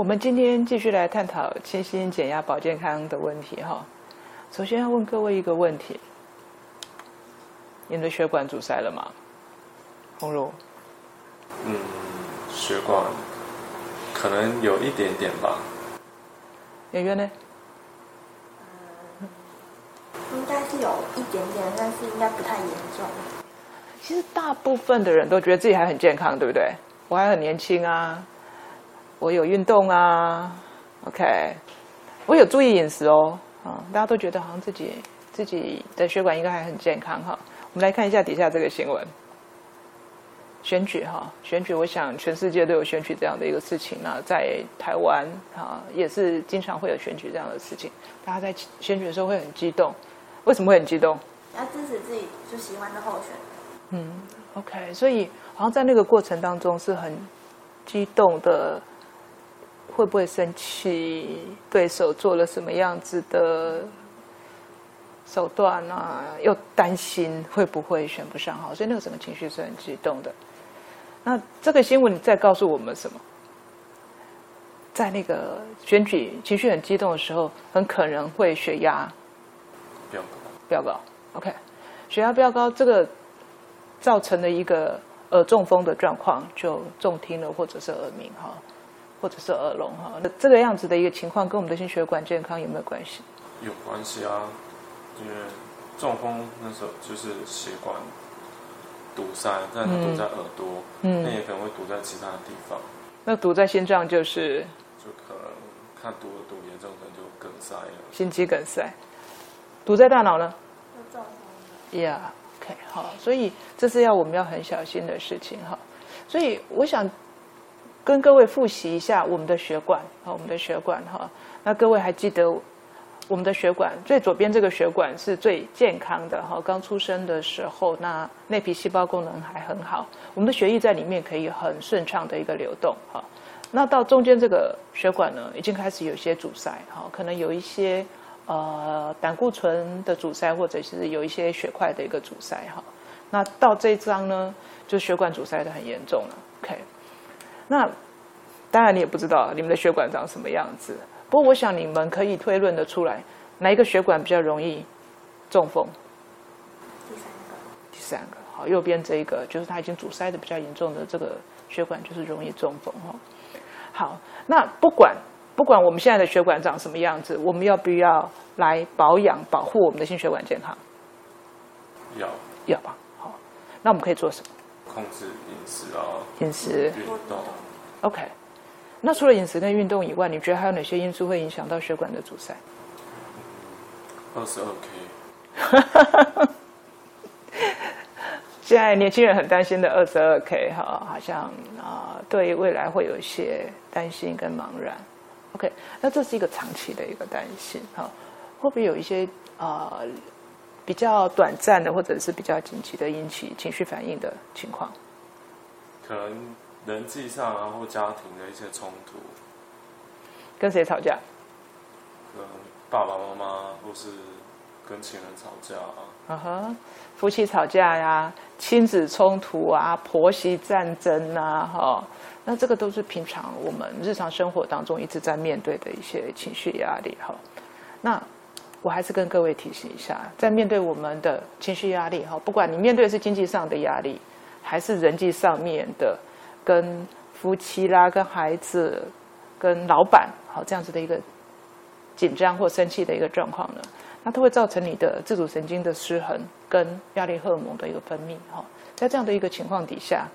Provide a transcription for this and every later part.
我们今天继续来探讨清心减压保健康的问题哈。首先要问各位一个问题：你的血管阻塞了吗？鸿儒。血管可能有一点点吧。圆圆呢？应该是有一点点，但是应该不太严重。其实大部分的人都觉得自己还很健康，对不对？我还很年轻啊，我有运动啊 ，OK， 我有注意饮食哦，大家都觉得好像自己的血管应该还很健康哈。我们来看一下底下这个新闻。选举哈，选举，我想全世界都有选举这样的一个事情呢，在台湾啊也是经常会有选举这样的事情。大家在选举的时候会很激动，为什么会很激动？要支持自己就喜欢的候选人。OK， 所以好像在那个过程当中是很激动的，会不会生气？对手做了什么样子的手段啊？又担心会不会选不上好，所以那个整个情绪是很激动的。那这个新闻在告诉我们什么？在那个选举情绪很激动的时候，很可能会血压飙高。OK， 血压飙高，这个造成了一个耳中风的状况，就中听了，或者是耳鸣哈，或者是耳聋哈。这个样子的一个情况跟我们的心血管健康有没有关系？有关系啊，因为中风那时候就是血管堵塞，但堵在耳朵，那也可能会堵在其他的地方。那堵在心脏就是？就可能看堵严重，可能就梗塞了。心肌梗塞，堵在大脑呢？就中风了。呀、yeah, ，OK， 好，所以这是我们要很小心的事情哈。所以我想跟各位复习一下我们的血管哈，那各位还记得？我们的血管最左边这个血管是最健康的哈，刚出生的时候那内皮细胞功能还很好，我们的血液在里面可以很顺畅的一个流动哈。那到中间这个血管呢，已经开始有些阻塞哈，可能有一些胆固醇的阻塞，或者是有一些血块的一个阻塞哈。那到这一章呢，就血管阻塞的很严重了。OK， 那当然你也不知道你们的血管长什么样子。不过我想你们可以推论得出来，哪一个血管比较容易中风？第三个，好，右边这一个就是它已经阻塞的比较严重的这个血管，就是容易中风哈。好，那不管我们现在的血管长什么样子，我们要不要来保养保护我们的心血管健康？要吧。好，那我们可以做什么？控制饮食啊，运动。OK。那除了饮食跟运动以外，你觉得还有哪些因素会影响到血管的阻塞？22K。现在年轻人很担心的22K 哈，好像对未来会有一些担心跟茫然。OK， 那这是一个长期的一个担心哈，会不会有一些比较短暂的或者是比较紧急的引起情绪反应的情况？可能。人际上啊，或家庭的一些冲突，跟谁吵架？跟爸爸妈妈，或是跟情人吵架啊。夫妻吵架呀，亲子冲突啊，婆媳战争啊，那这个都是平常我们日常生活当中一直在面对的一些情绪压力哈。那我还是跟各位提醒一下，在面对我们的情绪压力哈，不管你面对的是经济上的压力，还是人际上面的。跟夫妻啦，跟孩子，跟老板，好，这样子的一个紧张或生气的一个状况呢，那它会造成你的自主神经的失衡跟压力荷尔蒙的一个分泌哈。在这样的一个情况底下，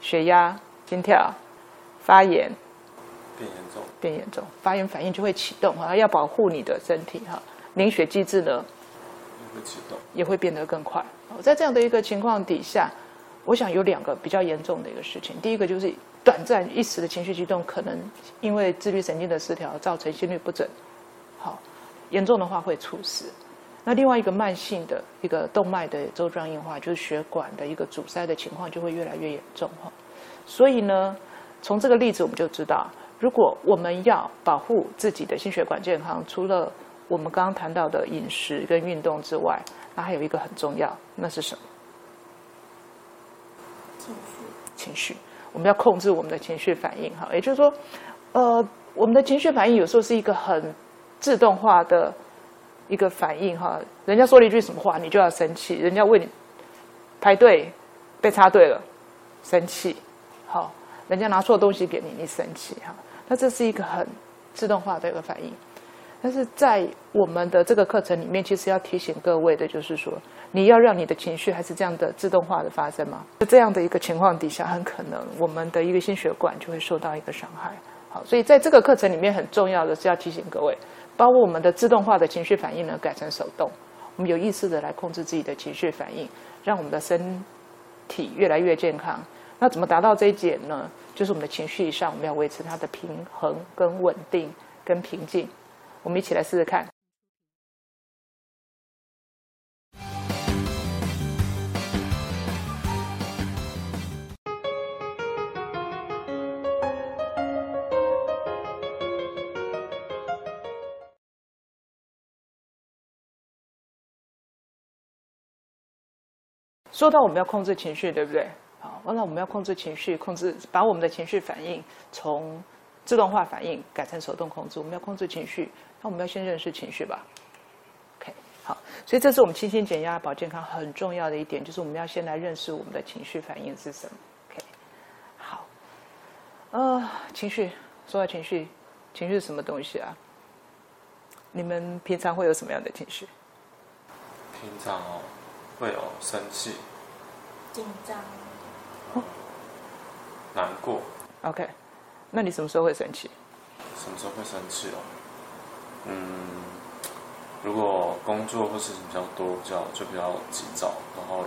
血压、心跳、发炎变严重，发炎反应就会启动哈，要保护你的身体哈，凝血机制呢也会启动，也会变得更快。在这样的一个情况底下。我想有两个比较严重的一个事情，第一个就是短暂一时的情绪激动，可能因为自律神经的失调造成心律不整，好，严重的话会猝死。那另外一个慢性的一个动脉的周状硬化，就是血管的一个阻塞的情况就会越来越严重哈。所以呢，从这个例子我们就知道，如果我们要保护自己的心血管健康，除了我们刚刚谈到的饮食跟运动之外，那还有一个很重要，那是什么？情绪，我们要控制我们的情绪反应哈，也就是说，我们的情绪反应有时候是一个很自动化的一个反应哈。人家说了一句什么话，你就要生气；人家为你排队被插队了，生气；好，人家拿错东西给你，你生气哈。那这是一个很自动化的一个反应。但是在我们的这个课程里面，其实要提醒各位的就是说，你要让你的情绪还是这样的自动化的发生吗？在这样的一个情况底下，很可能我们的一个心血管就会受到一个伤害。好，所以在这个课程里面，很重要的是要提醒各位，把我们的自动化的情绪反应呢改成手动，我们有意识的来控制自己的情绪反应，让我们的身体越来越健康。那怎么达到这一点呢？就是我们的情绪上，我们要维持它的平衡、跟稳定、跟平静。我们一起来试试看。说到我们要控制情绪，对不对？好，那我们要控制情绪，把我们的情绪反应从自动化反应改成手动控制。我们要控制情绪，那我们要先认识情绪吧。 OK， 好，所以这是我们清心减压保健康很重要的一点，就是我们要先来认识我们的情绪反应是什么。 OK， 好，情绪，说到情绪，情绪是什么东西啊？你们平常会有什么样的情绪？平常哦，会有生气、紧张、难过。 OK， 那你什么时候会生气？什么时候会生气哦？如果工作或事情比较多，就比较急躁，然后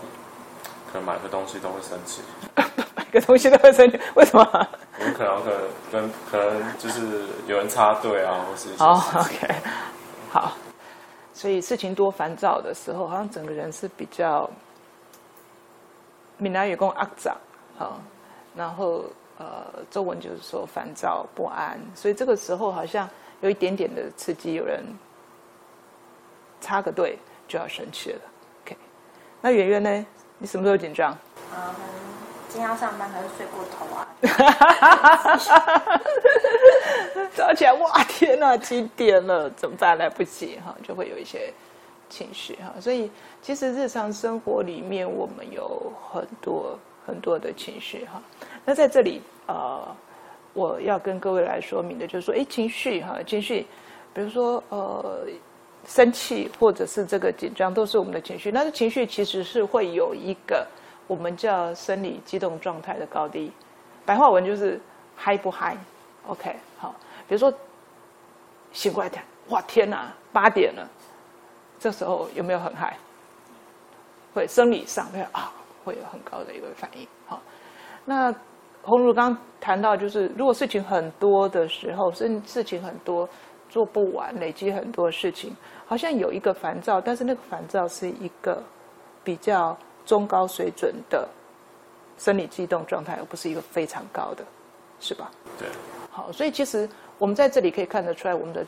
可能买个东西都会生气。买个东西都会生气，为什么？有可能就是有人插队啊，或是一些事情。OK， 好。所以事情多烦躁的时候，好像整个人是比较闽南语讲阿杂，好，然后。中文就是说烦躁不安，所以这个时候好像有一点点的刺激，有人插个队就要生气了。OK， 那圆圆呢？你什么时候紧张？今天要上班，可是睡过头啊！早起来，哇天哪，几点了？怎么办？来不及哈，就会有一些情绪哈。所以其实日常生活里面，我们有很多很多的情绪哈。那在这里，我要跟各位来说明的，就是说，情绪哈，情绪，比如说生气或者是这个紧张，都是我们的情绪。那情绪其实是会有一个我们叫生理机动状态的高低，白话文就是嗨不嗨 ？OK， 好，比如说醒过来，哇天哪，8点了，这时候有没有很嗨？会生理上会啊，会有很高的一个反应，好。那洪如刚谈到，就是如果事情很多的时候，事情很多，做不完，累积很多事情，好像有一个烦躁，但是那个烦躁是一个比较中高水准的生理机动状态，而不是一个非常高的，是吧？对。好，所以其实我们在这里可以看得出来，我们的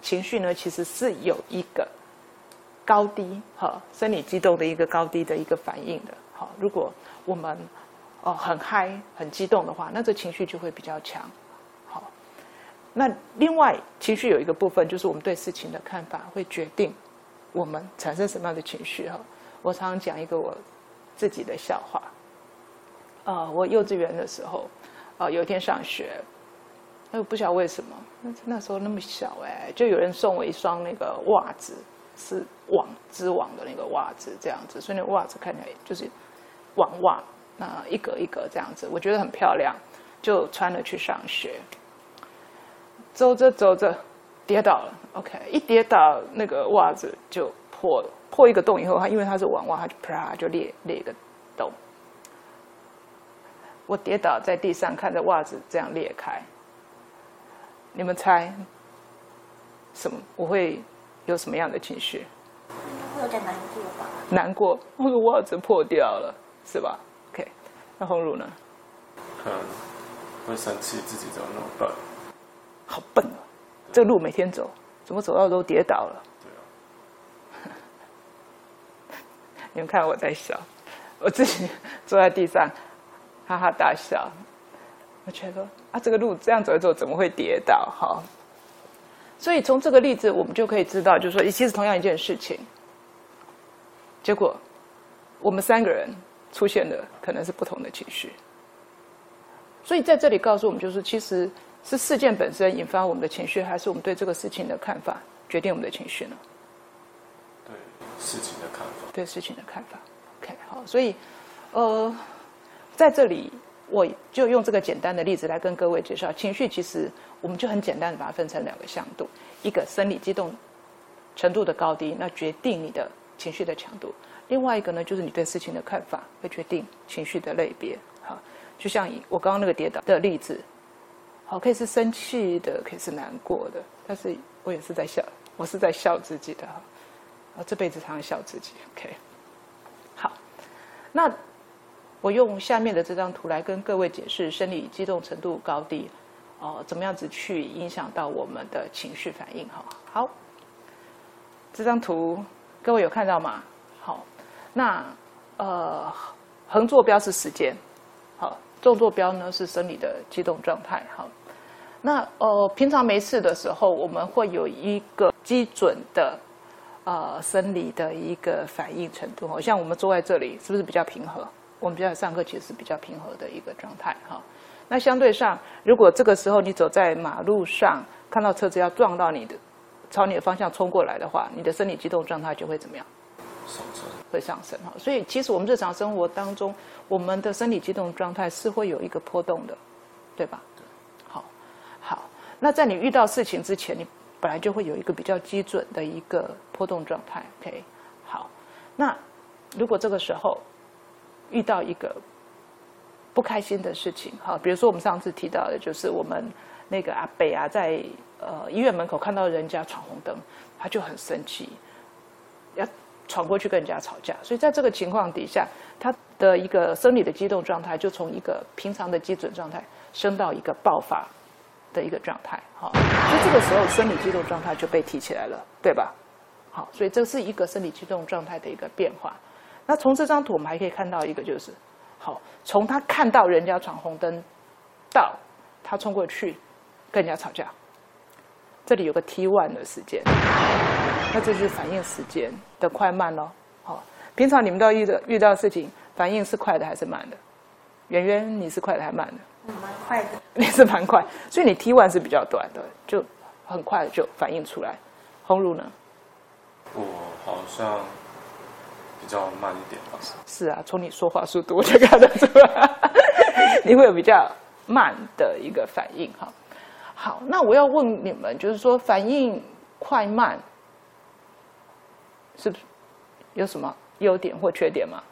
情绪呢，其实是有一个高低，哈，生理机动的一个高低的一个反应的。好，如果我们很嗨、很激动的话，那这情绪就会比较强。好，那另外情绪有一个部分，就是我们对事情的看法会决定我们产生什么样的情绪。哈，我常常讲一个我自己的笑话。我幼稚园的时候，有一天上学，那不晓得为什么，那时候那么小就有人送我一双那个袜子，是网织网的那个袜子，这样子，所以那袜子看起来就是网袜。那一格一格这样子，我觉得很漂亮，就穿了去上学。走着走着，跌倒了。OK， 一跌倒那个袜子就破了，破一个洞以后，它因为它是网袜，它就啪就裂一个洞。我跌倒在地上，看着袜子这样裂开。你们猜什么？我会有什么样的情绪？会有点难过吧。难过，我的袜子破掉了，是吧？那洪儒呢？可能会生气，自己怎么那么笨？好笨啊！这个路每天走，怎么走到都跌倒了？对啊。你们看我在笑，我自己坐在地上哈哈大笑。我觉得说啊，这个路这样走一走怎么会跌倒？哈，所以从这个例子我们就可以知道，就是说，其实同样一件事情，结果我们三个人出现的可能是不同的情绪。所以在这里告诉我们，就是其实是事件本身引发我们的情绪，还是我们对这个事情的看法决定我们的情绪呢？对事情的看法。对事情的看法。OK， 好，所以在这里我就用这个简单的例子来跟各位介绍，情绪其实我们就很简单的把它分成两个向度，一个生理激动程度的高低，那决定你的情绪的强度；另外一个呢，就是你对事情的看法会决定情绪的类别。好，就像我刚刚那个跌倒的例子，好，可以是生气的，可以是难过的，但是我也是在笑，我是在笑自己的哈，我这辈子常常笑自己。OK， 好，那我用下面的这张图来跟各位解释生理激动程度高低，怎么样子去影响到我们的情绪反应哈。好，这张图各位有看到吗？好，那横坐标是时间，好。纵坐标呢是生理的激动状态，好，那平常没事的时候，我们会有一个基准的生理的一个反应程度，好像我们坐在这里是不是比较平和？我们在上课其实是比较平和的一个状态，哈。那相对上，如果这个时候你走在马路上，看到车子要撞到你的，朝你的方向冲过来的话，你的生理激动状态就会怎么样？会上升，所以其实我们日常生活当中，我们的生理激动状态是会有一个波动的，对吧？对。好，那在你遇到事情之前，你本来就会有一个比较基准的一个波动状态。OK， 好，那如果这个时候遇到一个不开心的事情，好，比如说我们上次提到的，就是我们那个阿北啊，在医院门口看到人家闯红灯，他就很生气，要闯过去跟人家吵架，所以在这个情况底下，他的一个生理的激动状态就从一个平常的基准状态升到一个爆发的一个状态，好，所以这个时候生理激动状态就被提起来了，对吧？好，所以这是一个生理激动状态的一个变化。那从这张图我们还可以看到一个就是，好，从他看到人家闯红灯到他冲过去跟人家吵架，这里有个 T1 的时间。那这就是反应时间的快慢咯，好，平常你们都遇到事情，反应是快的还是慢的？圆圆，你是快的还是慢的？蛮快的。你是蛮快，所以你 T1 是比较短的，就很快就反应出来。鸿儒呢？我好像比较慢一点吧。是啊，从你说话速度我就看得出来，你会有比较慢的一个反应哈。好，那我要问你们，就是说反应快慢。是不是有什么优点或缺点吗？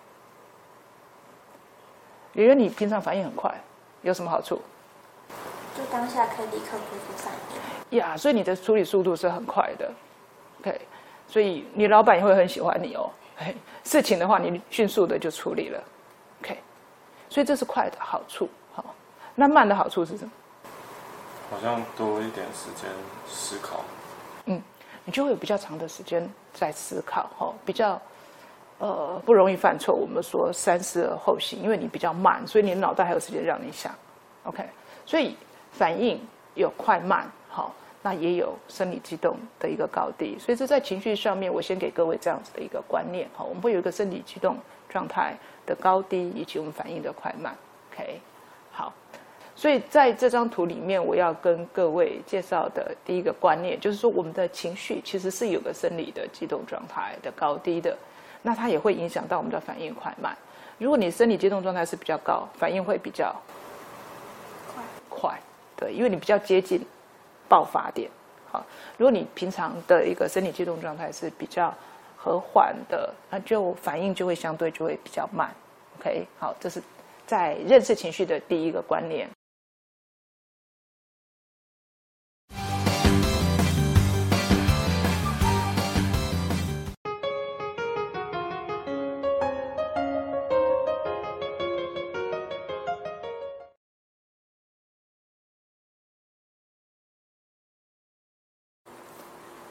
圆圆，你平常反应很快，有什么好处？就当下可以立刻做出反应。呀，所以你的处理速度是很快的。OK， 所以你老板也会很喜欢你哦。事情的话，你迅速的就处理了。OK， 所以这是快的好处。好，那慢的好处是什么？好像多一点时间思考。嗯。你就会有比较长的时间在思考，哈，比较不容易犯错。我们说三思而后行，因为你比较慢，所以你的脑袋还有时间让你想。OK， 所以反应有快慢，好，那也有生理激动的一个高低。所以这在情绪上面，我先给各位这样子的一个观念，哈，我们会有一个生理激动状态的高低，以及我们反应的快慢。OK， 好。所以在这张图里面，我要跟各位介绍的第一个观念，就是说我们的情绪其实是有个生理的激动状态的高低的，那它也会影响到我们的反应快慢。如果你生理激动状态是比较高，反应会比较快，对，因为你比较接近爆发点。好，如果你平常的一个生理激动状态是比较和缓的，那就反应就会相对就会比较慢。OK， 好，这是在认识情绪的第一个观念。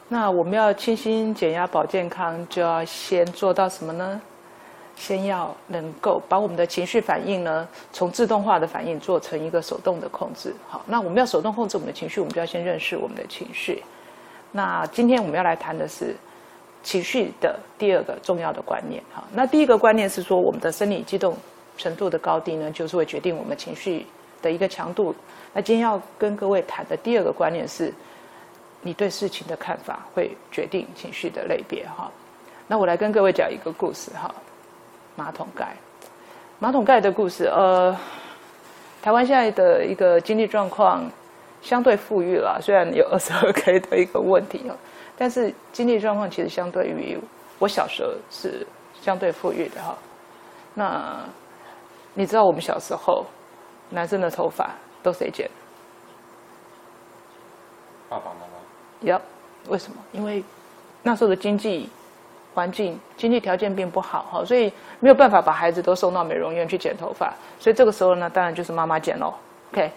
那我们要清心、减压、保健康，就要先做到什么呢？先要能够把我们的情绪反应呢，从自动化的反应做成一个手动的控制。好，那我们要手动控制我们的情绪，我们就要先认识我们的情绪。那今天我们要来谈的是情绪的第二个重要的观念。好，那第一个观念是说，我们的生理激动程度的高低呢，就是会决定我们情绪的一个强度。那今天要跟各位谈的第二个观念是，你对事情的看法会决定情绪的类别。哈，那我来跟各位讲一个故事。哈，马桶盖的故事。台湾现在的一个经济状况相对富裕了，虽然有22K 的一个问题，但是经济状况其实相对于我小时候是相对富裕的。哈，那你知道我们小时候男生的头发都谁剪？爸爸妈妈。呀，为什么？因为那时候的经济环境、经济条件并不好，哈，所以没有办法把孩子都送到美容院去剪头发，所以这个时候呢，当然就是妈妈剪喽。OK，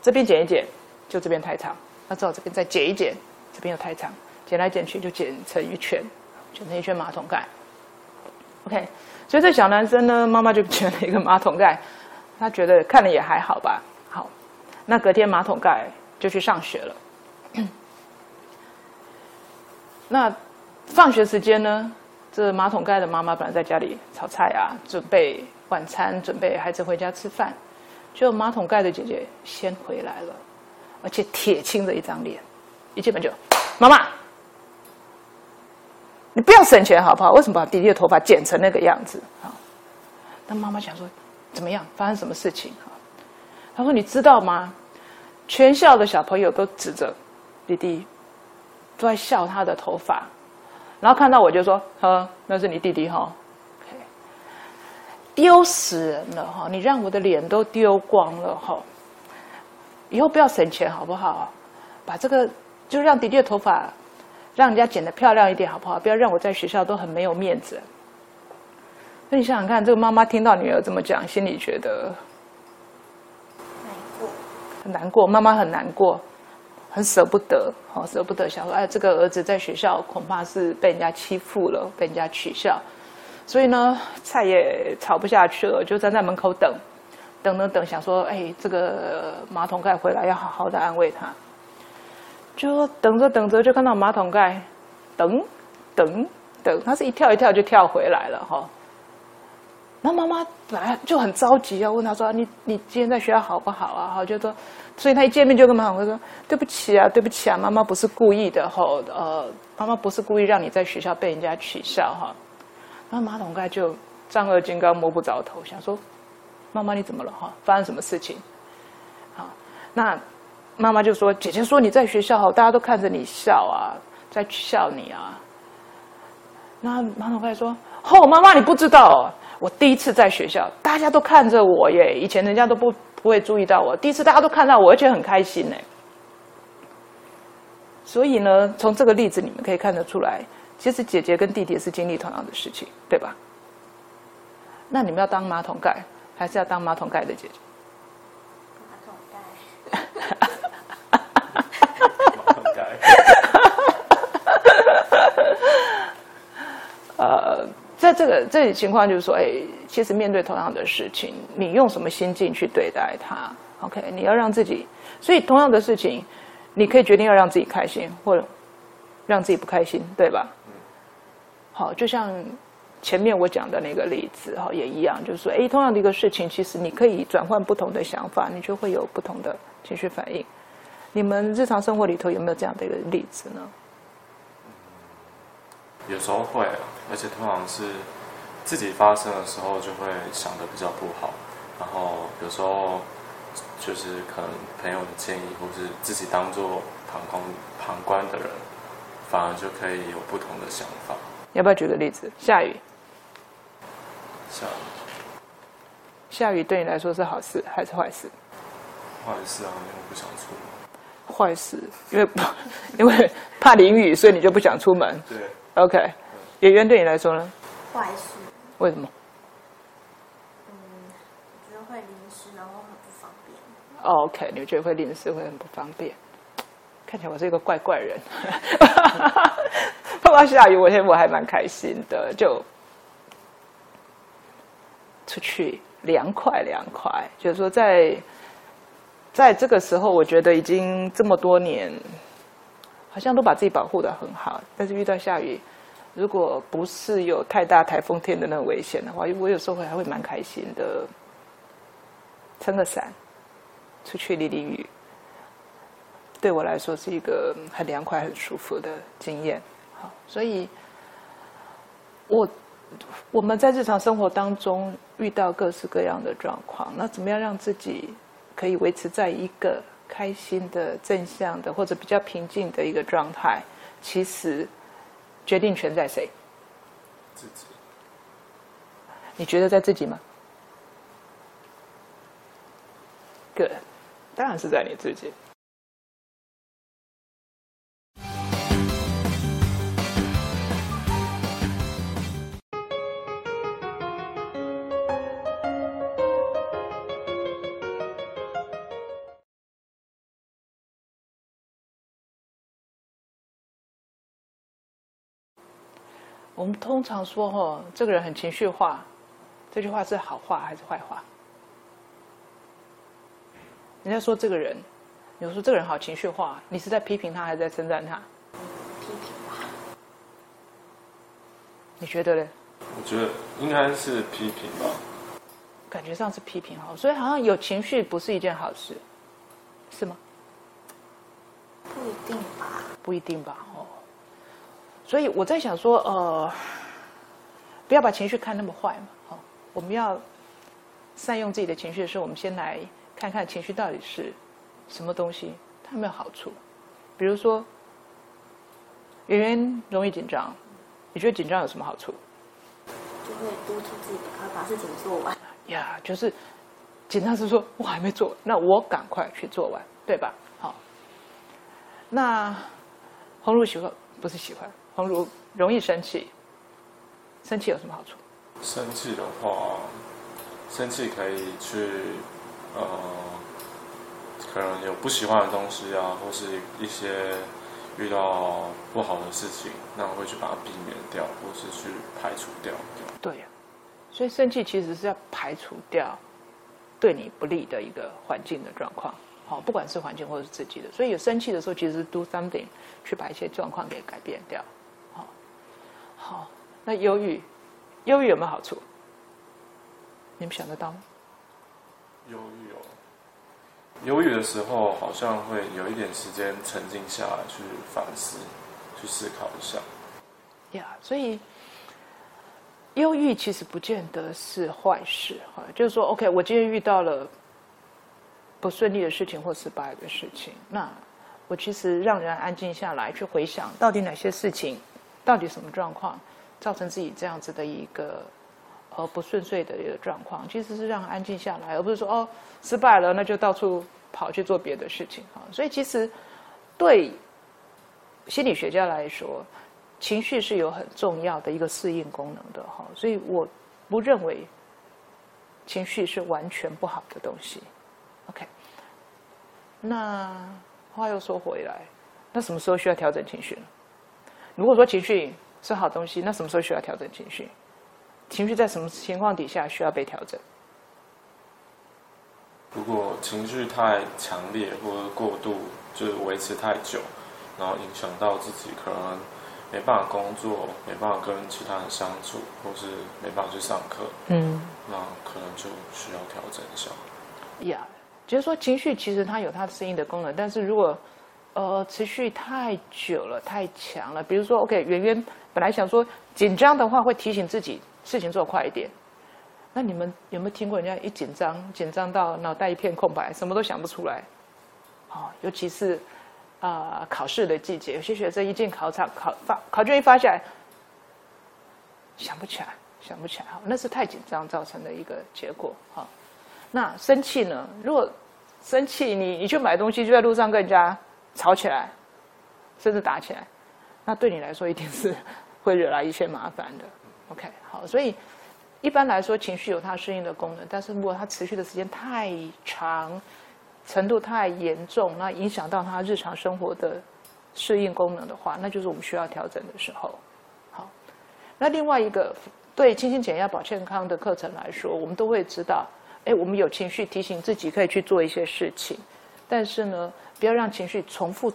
这边剪一剪，就这边太长，那只好这边再剪一剪，这边又太长，剪来剪去就剪成一圈马桶盖。OK， 所以这小男生呢，妈妈就剪了一个马桶盖。他觉得看了也还好吧，好，那隔天马桶盖就去上学了。那放学时间呢，这马桶盖的妈妈本来在家里炒菜啊，准备晚餐，准备孩子回家吃饭，就马桶盖的姐姐先回来了，而且铁青着一张脸，一进门就，妈妈，你不要省钱好不好？为什么把弟弟的头发剪成那个样子？好，那妈妈想说，怎么样？发生什么事情？他说：“你知道吗？全校的小朋友都指着弟弟，都在笑他的头发。然后看到我就说：‘呵，那是你弟弟哈，丢死人了哈！你让我的脸都丢光了哈！以后不要省钱好不好？把这个就让弟弟的头发让人家剪得漂亮一点好不好？不要让我在学校都很没有面子。’”那你想想看，这个妈妈听到女儿这么讲，心里觉得很难过，妈妈很难过，很舍不得，好舍不得，想说，哎，这个儿子在学校恐怕是被人家欺负了，被人家取笑，所以呢，菜也炒不下去了，就站在门口等，想说，哎，这个马桶盖回来要好好的安慰他，就等着，就看到马桶盖，等，他是一跳一跳就跳回来了，哈。那妈妈本来就很着急啊，问他说：“你今天在学校好不好啊？”就说，所以他一见面就跟妈妈说：“对不起啊，妈妈不是故意的吼，妈妈不是故意让你在学校被人家取笑哈。”然后马桶盖就丈二金刚摸不着头，想说：“妈妈你怎么了哈？发生什么事情？”好，那妈妈就说：“姐姐说你在学校大家都看着你笑啊，在取笑你啊。”那马桶盖说：“吼，妈妈你不知道哦。”我第一次在学校，大家都看着我耶！以前人家都不会注意到我，第一次大家都看到我，而且很开心耶。所以呢，从这个例子你们可以看得出来，其实姐姐跟弟弟是经历同样的事情，对吧？那你们要当马桶盖，还是要当马桶盖的姐姐？马桶盖。在这种情况就是说，哎，其实面对同样的事情，你用什么心境去对待它 ？OK， 你要让自己，所以同样的事情，你可以决定要让自己开心，或者让自己不开心，对吧？好，就像前面我讲的那个例子，哈，也一样，就是说，哎，同样的一个事情，其实你可以转换不同的想法，你就会有不同的情绪反应。你们日常生活里头有没有这样的一个例子呢？有时候会，而且通常是自己发生的时候就会想得比较不好，然后有时候就是可能朋友的建议，或是自己当做旁观的人，反而就可以有不同的想法。要不要举个例子？下雨对你来说是好事还是坏事？坏事啊，因为我不想出门。坏事，因为怕淋雨，所以你就不想出门。对。OK， 演员对你来说呢？坏事。为什么？我觉得会淋湿，然后很不方便。OK， 你觉得会淋湿，会很不方便。看起来我是一个怪怪人。碰到下雨，我还蛮开心的，就出去凉快，就是说在这个时候，我觉得已经这么多年，好像都把自己保护得很好，但是遇到下雨，如果不是有太大台风天的那种危险的话，我有时候还会蛮开心的，撑个伞，出去淋淋雨，对我来说是一个很凉快、很舒服的经验。好，所以我们在日常生活当中遇到各式各样的状况，那怎么样让自己可以维持在一个开心的、正向的或者比较平静的一个状态？其实决定权在谁？自己。你觉得在自己吗？Good，当然是在你自己。我们通常说哦，这个人很情绪化，这句话是好话还是坏话？人家说这个人，你说这个人好情绪化，你是在批评他还是在称赞他？批评吧。你觉得呢？我觉得应该是批评吧。感觉上是批评哈，所以好像有情绪不是一件好事，是吗？不一定吧。不一定吧，哦。所以我在想说，不要把情绪看那么坏嘛，哦，我们要善用自己的情绪的时候，我们先来看看情绪到底是什么东西，它有没有好处。比如说，圆圆容易紧张，你觉得紧张有什么好处？就会督促自己赶快把事情做完。呀，就是紧张是说我还没做，那我赶快去做完，对吧？好，那红茹红茹容易生气，生气有什么好处？生气的话，生气可以去可能有不喜欢的东西啊，或是一些遇到不好的事情，那我会去把它避免掉，或是去排除掉。对啊，所以生气其实是要排除掉对你不利的一个环境的状况。好，不管是环境或是自己的，所以有生气的时候，其实 do something 去把一些状况给改变掉。好，好，那忧郁有没有好处？你们想得到吗？忧郁的时候，好像会有一点时间沉静下来，去反思，去思考一下。呀，所以忧郁其实不见得是坏事哈，就是说 ，OK， 我今天遇到了不顺利的事情或失败的事情，那我其实让人安静下来去回想，到底哪些事情，到底什么状况，造成自己这样子的一个不顺遂的一个状况，其实是让人安静下来，而不是说哦失败了那就到处跑去做别的事情哈。所以其实对心理学家来说，情绪是有很重要的一个适应功能的哈。所以我不认为情绪是完全不好的东西。OK， 那话又说回来，那什么时候需要调整情绪呢？如果说情绪是好东西，那什么时候需要调整情绪？情绪在什么情况底下需要被调整？如果情绪太强烈或者过度，就是维持太久，然后影响到自己可能没办法工作，没办法跟其他人相处，或是没办法去上课，那可能就需要调整一下。呀。就是说，情绪其实它有它适应的功能，但是如果，持续太久了、太强了，比如说 ，OK， 圆圆本来想说紧张的话会提醒自己事情做快一点，那你们有没有听过人家一紧张到脑袋一片空白，什么都想不出来？哦，尤其是考试的季节，有些学生一进考场，考卷一发下来，想不起来，那是太紧张造成的一个结果，哈。哦，那生气呢？如果生气，你去买东西就在路上跟人家吵起来，甚至打起来，那对你来说一定是会惹来一些麻烦的。OK， 好，所以一般来说，情绪有它适应的功能，但是如果它持续的时间太长，程度太严重，那影响到它日常生活的适应功能的话，那就是我们需要调整的时候。好，那另外一个对清心减压保健康的课程来说，我们都会知道，哎，我们有情绪提醒自己可以去做一些事情，但是呢，不要让情绪重复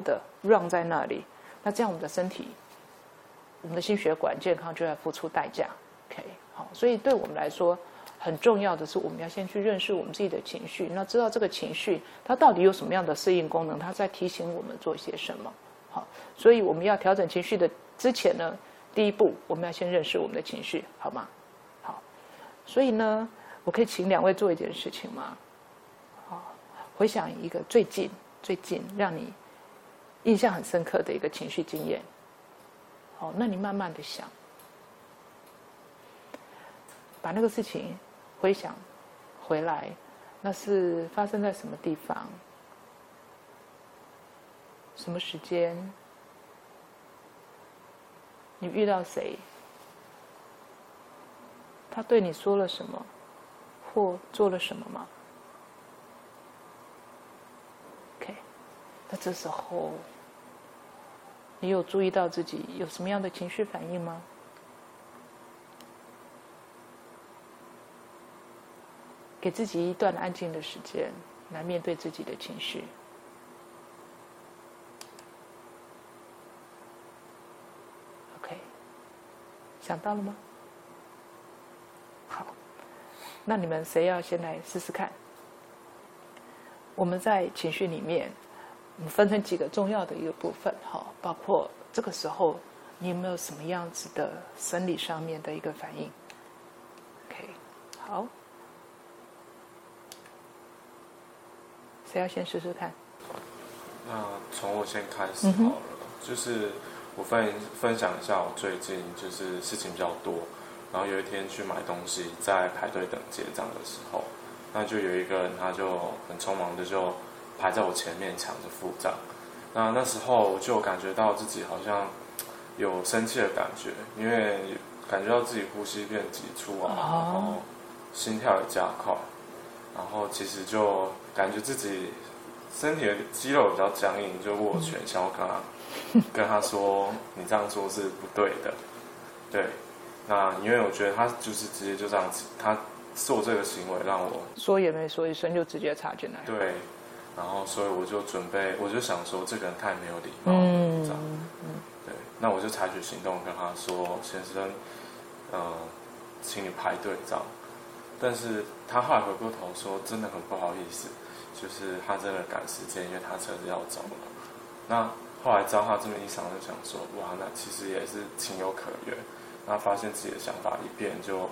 的让在那里，那这样我们的身体，我们的心血管健康就要付出代价。OK， 好，所以对我们来说，很重要的是我们要先去认识我们自己的情绪，那知道这个情绪它到底有什么样的适应功能，它在提醒我们做些什么。好，所以我们要调整情绪的之前呢，第一步我们要先认识我们的情绪，好吗？好，所以呢，我可以请两位做一件事情吗？好，回想一个最近让你印象很深刻的一个情绪经验。好，那你慢慢的想，把那个事情回想回来，那是发生在什么地方、什么时间、你遇到谁、他对你说了什么或做了什么吗？ OK， 那这时候你有注意到自己有什么样的情绪反应吗？给自己一段安静的时间来面对自己的情绪。OK， 想到了吗？好，那你们谁要先来试试看？我们在情绪里面，我们分成几个重要的一个部分，包括这个时候你有没有什么样子的生理上面的一个反应。 OK， 好，谁要先试试看？那从我先开始好了，就是我分享一下我最近就是事情比较多，然后有一天去买东西，在排队等结账的时候，那就有一个人他就很匆忙的就排在我前面抢着付账，那时候我就感觉到自己好像有生气的感觉，因为感觉到自己呼吸变急促啊，然后心跳也加快。然后其实就感觉自己身体的肌肉比较僵硬，就握拳想要跟他说你这样做是不对的，对。那因为我觉得他就是直接就这样子，他做这个行为让我说也没说一声就直接插进来，对。然后所以我就想说这个人太没有礼貌了，这样，对。那我就采取行动跟他说，先生，请你排队这样。但是他后来回过头说：“真的很不好意思，就是他真的赶时间，因为他车子要走了。”那后来遭他这么一想，就想说：“哇，那其实也是情有可原。”那发现自己的想法一变，就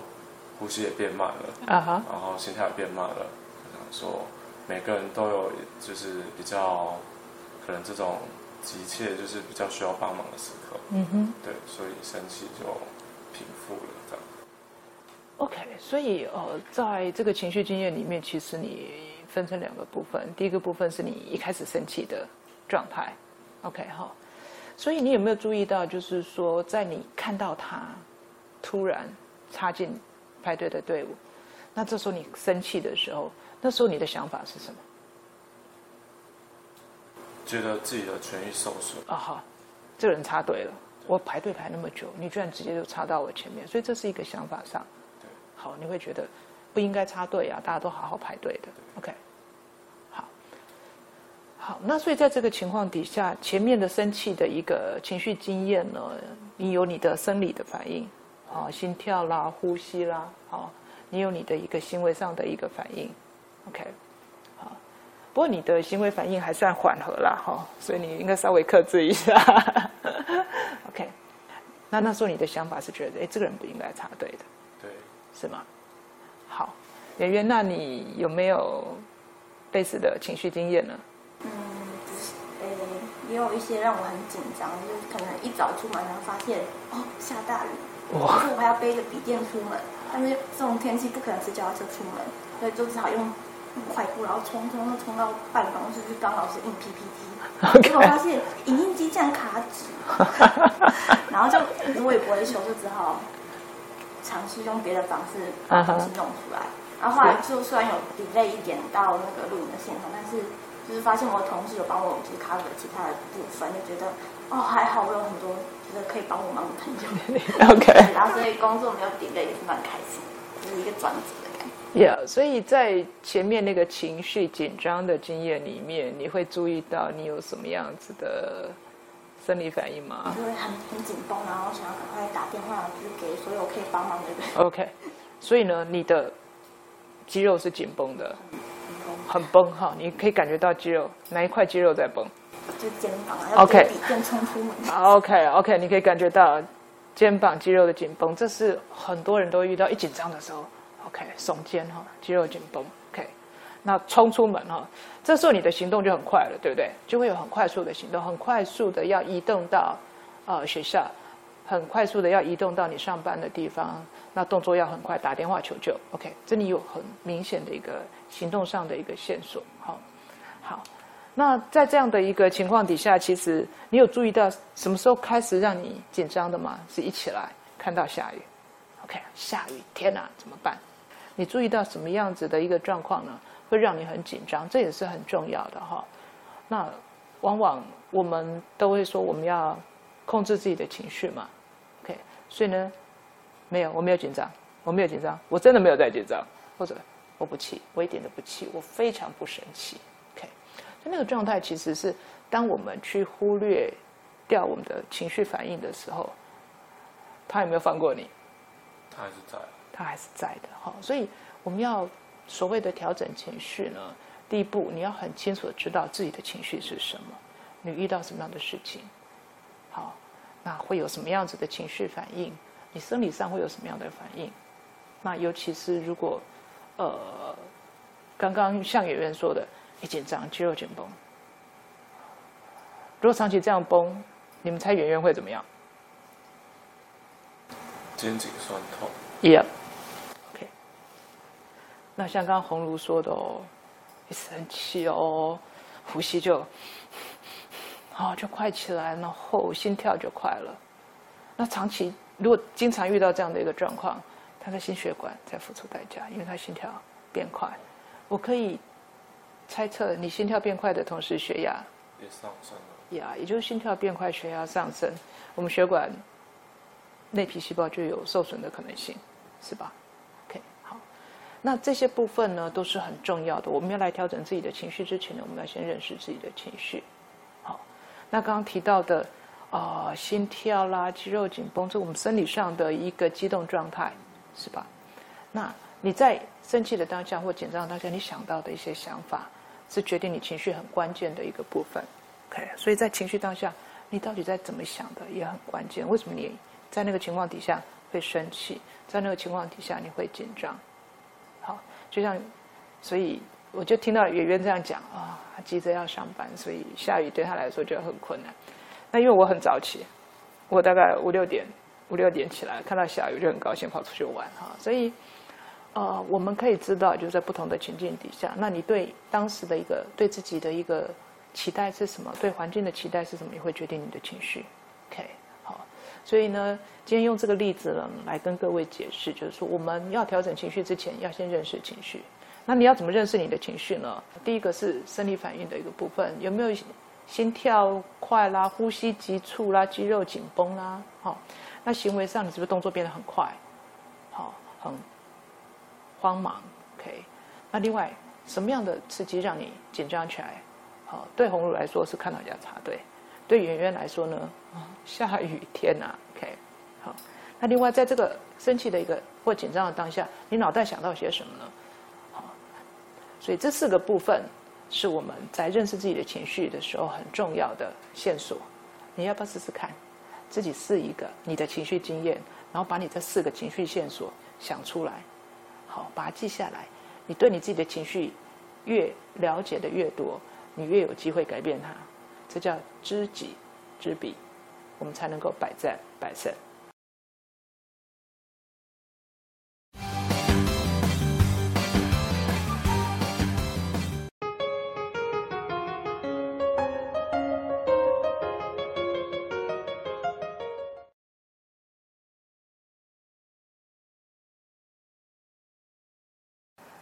呼吸也变慢了，然后心跳也变慢了。想说每个人都有就是比较可能这种急切，就是比较需要帮忙的时刻。对，所以生气就平复了这样。OK， 所以在这个情绪经验里面，其实你分成两个部分。第一个部分是你一开始生气的状态 ，OK 哈。所以你有没有注意到，就是说，在你看到他突然插进排队的队伍，那这时候你生气的时候，那时候你的想法是什么？觉得自己的权益受损啊哈，这个人插队了，我排队排那么久，你居然直接就插到我前面，所以这是一个想法上。好，你会觉得不应该插队啊，大家都好好排队的。OK， 好，那所以在这个情况底下，前面的生气的一个情绪经验呢，你有你的生理的反应，好，心跳啦、呼吸啦，好，你有你的一个行为上的一个反应。OK， 好，不过你的行为反应还算缓和啦，哈，所以你应该稍微克制一下。OK， 那时候你的想法是觉得，哎，这个人不应该插队的。是吗？好，圆圆，那你有没有类似的情绪经验呢？也有一些让我很紧张，就是可能一早出门然后发现下大雨，我还要背着笔电出门，但是这种天气不可能骑脚踏车出门，所以就只好用快步，然后冲到办公室去当老师印 PPT， 结果发现影印机这样卡纸，然后就我也不会修，就只好尝试用别的方式把东西弄出来，然后后来就虽然有 delay 一点到那个录影的现场，但是就是发现我的同事有帮我就是 cover 其他的部分，就觉得哦，还好我有很多觉得可以帮我忙的朋友。OK。然后所以工作没有顶累也是蛮开心，就是一个转折的感觉。Yeah， 所以在前面那个情绪紧张的经验里面，你会注意到你有什么样子的生理反应吗？就会很紧绷，然后想要赶快打电话就是给所有可以帮忙的人。OK。所以呢，你的肌肉是紧绷的。很崩哈，你可以感觉到肌肉哪一块肌肉在绷，就肩膀，要对比更冲出门。OK， 你可以感觉到肩膀肌肉的紧绷，这是很多人都遇到，一紧张的时候 ，OK， 耸肩哈，肌肉紧绷 ，OK， 那冲出门哈，这时候你的行动就很快了，对不对？就会有很快速的行动，很快速的要移动到学校，很快速的要移动到你上班的地方，那动作要很快，打电话求救 ，OK， 这里有很明显的一个行动上的一个线索。好，那在这样的一个情况底下，其实你有注意到什么时候开始让你紧张的吗？是一起来看到下雨 ，OK， 下雨，天哪，怎么办？你注意到什么样子的一个状况呢？会让你很紧张，这也是很重要的哈。那往往我们都会说我们要控制自己的情绪嘛 ，OK， 所以呢，我没有紧张，我真的没有在紧张，或者我不气，我一点都不气，我非常不生气 ，OK， 所以那个状态其实是当我们去忽略掉我们的情绪反应的时候，他有没有放过你？他还是在的哈，所以我们要所谓的调整情绪呢，第一步你要很清楚的知道自己的情绪是什么，你遇到什么样的事情。好，那会有什么样子的情绪反应？你生理上会有什么样的反应？那尤其是如果，刚刚像演员说的，一紧张肌肉紧绷，如果长期这样绷，你们猜演员会怎么样？肩颈酸痛。Yeah。OK。那像刚刚鸿儒说的哦，一生气哦，呼吸就。哦，就快起来，然后心跳就快了。那长期如果经常遇到这样的一个状况，他的心血管在付出代价，因为他心跳变快。我可以猜测，你心跳变快的同时，血压也上升了。呀，也就是心跳变快，血压上升，我们血管内皮细胞就有受损的可能性，是吧 ？OK， 好。那这些部分呢，都是很重要的。我们要来调整自己的情绪之前呢，我们要先认识自己的情绪。那刚刚提到的，心跳啦、肌肉紧绷，这是我们生理上的一个激动状态，是吧？那你在生气的当下或紧张的当下，你想到的一些想法，是决定你情绪很关键的一个部分。OK， 所以在情绪当下，你到底在怎么想的也很关键。为什么你在那个情况底下会生气，在那个情况底下你会紧张？好，就像，所以。我就听到圆圆这样讲啊，他急着要上班，所以下雨对他来说就很困难。那因为我很早起，我大概五六点起来，看到下雨就很高兴，跑出去玩哈。所以，我们可以知道，就是在不同的情境底下，那你对当时的一个对自己的一个期待是什么，对环境的期待是什么，也会决定你的情绪。OK， 好，所以呢，今天用这个例子呢来跟各位解释，就是说我们要调整情绪之前，要先认识情绪。那你要怎么认识你的情绪呢？第一个是生理反应的一个部分，有没有心跳快啦、呼吸急促啦、肌肉紧绷啦？好，那行为上你是不是动作变得很快？好，很慌忙。OK， 那另外什么样的刺激让你紧张起来？好，对鸿儒来说是看到人家插队，对圆圆来说呢，下雨天啊。OK， 好，那另外在这个生气的一个或紧张的当下，你脑袋想到些什么呢？所以这四个部分是我们在认识自己的情绪的时候很重要的线索。你要不要试试看，自己试一个你的情绪经验，然后把你这四个情绪线索想出来，好，把它记下来。你对你自己的情绪越了解的越多，你越有机会改变它。这叫知己知彼，我们才能够百战百胜。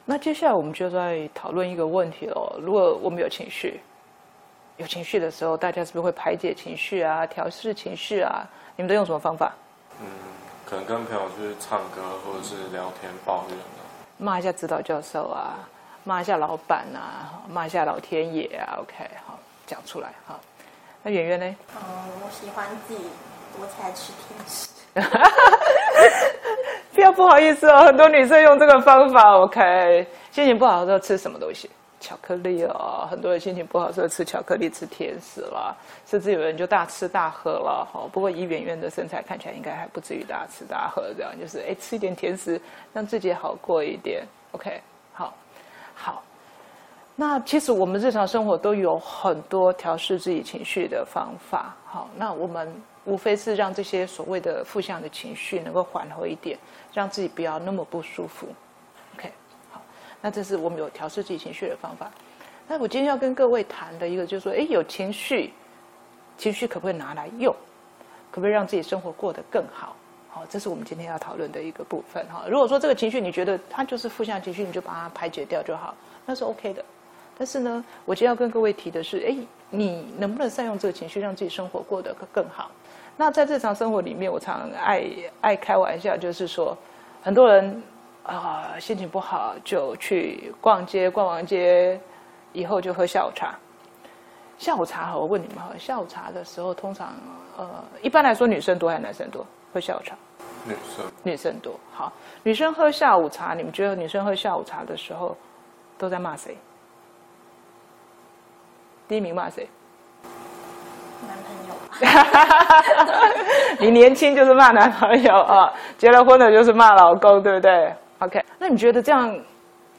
那接下来我们就在讨论一个问题了，如果我们有情绪，有情绪的时候，大家是不是会排解情绪啊、调试情绪啊？你们都用什么方法？可能跟朋友去唱歌，或者是聊天抱怨啊，骂一下指导教授啊，骂一下老板啊，骂一下老天爷啊。OK， 好，讲出来好。那圆圆呢？我喜欢自己躲起来吃甜食。不要不好意思哦，很多女生用这个方法。OK， 心情不好的时候吃什么东西？巧克力哦，很多人心情不好的时候吃巧克力、吃甜食啦，甚至有人就大吃大喝了。哈，不过以圆圆的身材看起来，应该还不至于大吃大喝这样，就是吃一点甜食，让自己好过一点。OK， 好，好。那其实我们日常生活都有很多调试自己情绪的方法。好，那我们无非是让这些所谓的负向的情绪能够缓和一点，让自己不要那么不舒服。那这是我们有调试自己情绪的方法。那我今天要跟各位谈的一个就是说，有情绪，情绪可不可以拿来用？可不可以让自己生活过得更好？好，这是我们今天要讨论的一个部分哈。如果说这个情绪你觉得它就是负向情绪，你就把它排解掉就好，那是 OK 的。但是呢，我今天要跟各位提的是，你能不能善用这个情绪，让自己生活过得更好？那在日常生活里面，我常爱开玩笑，就是说，很多人。心情不好就去逛街，逛完街以后就喝下午茶。下午茶，我问你们哈，下午茶的时候通常一般来说女生多还是男生多喝下午茶？女生多。好，女生喝下午茶，你们觉得女生喝下午茶的时候都在骂谁？第一名骂谁？男朋友。你年轻就是骂男朋友啊，结了婚了就是骂老公，对不对？OK， 那你觉得这样，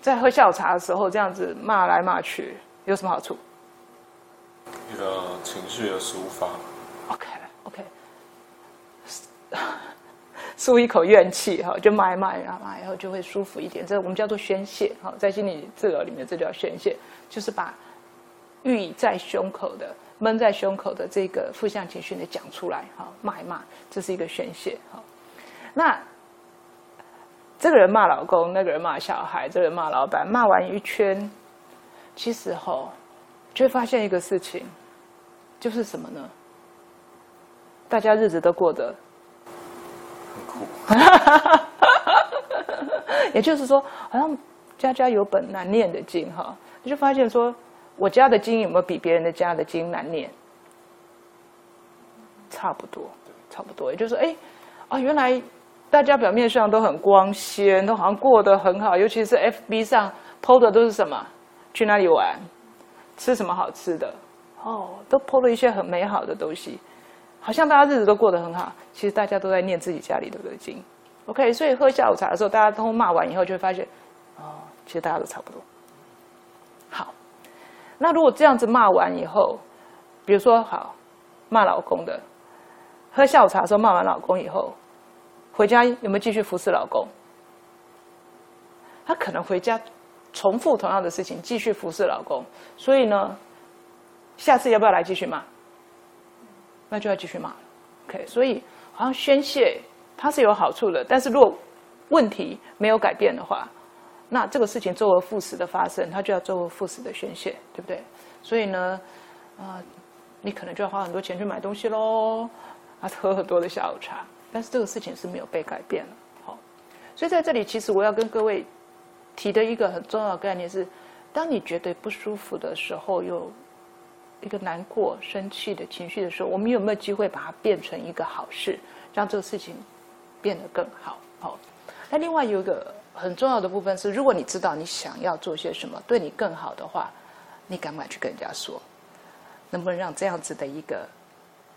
在喝下午茶的时候这样子骂来骂去有什么好处？一个情绪的抒发。OK， 抒一口怨气哈，就骂一骂，然后以后就会舒服一点。这我们叫做宣泄哈，在心理治疗里面这叫宣泄，就是把郁在胸口的、闷在胸口的这个负向情绪呢讲出来哈，骂一骂，这是一个宣泄哈。那这个人骂老公，那个人骂小孩，这个人骂老板，骂完一圈，其实就会发现一个事情，就是什么呢？大家日子都过得很苦，也就是说，好像家家有本难念的经哈。你就发现说，我家的经有没有比别人的家的经难念？差不多，差不多。也就是说，原来。大家表面上都很光鲜，都好像过得很好，尤其是 FB 上 PO 的都是什么？去哪里玩？吃什么好吃的？都 PO 了一些很美好的东西，好像大家日子都过得很好。其实大家都在念自己家里的经。OK， 所以喝下午茶的时候，大家都骂完以后，就会发现，其实大家都差不多。好，那如果这样子骂完以后，比如说好，骂老公的，喝下午茶的时候骂完老公以后。回家有没有继续服侍老公？他可能回家重复同样的事情，继续服侍老公。所以呢，下次要不要来继续骂？那就要继续骂了。OK， 所以好像宣泄它是有好处的，但是如果问题没有改变的话，那这个事情周而复始的发生，它就要周而复始的宣泄，对不对？所以呢，你可能就要花很多钱去买东西喽，喝很多的下午茶。但是这个事情是没有被改变了，好，所以在这里其实我要跟各位提的一个很重要的概念是，当你觉得不舒服的时候，有一个难过、生气的情绪的时候，我们有没有机会把它变成一个好事，让这个事情变得更好？好，那另外有一个很重要的部分是，如果你知道你想要做些什么对你更好的话，你敢不敢去跟人家说？能不能让这样子的一个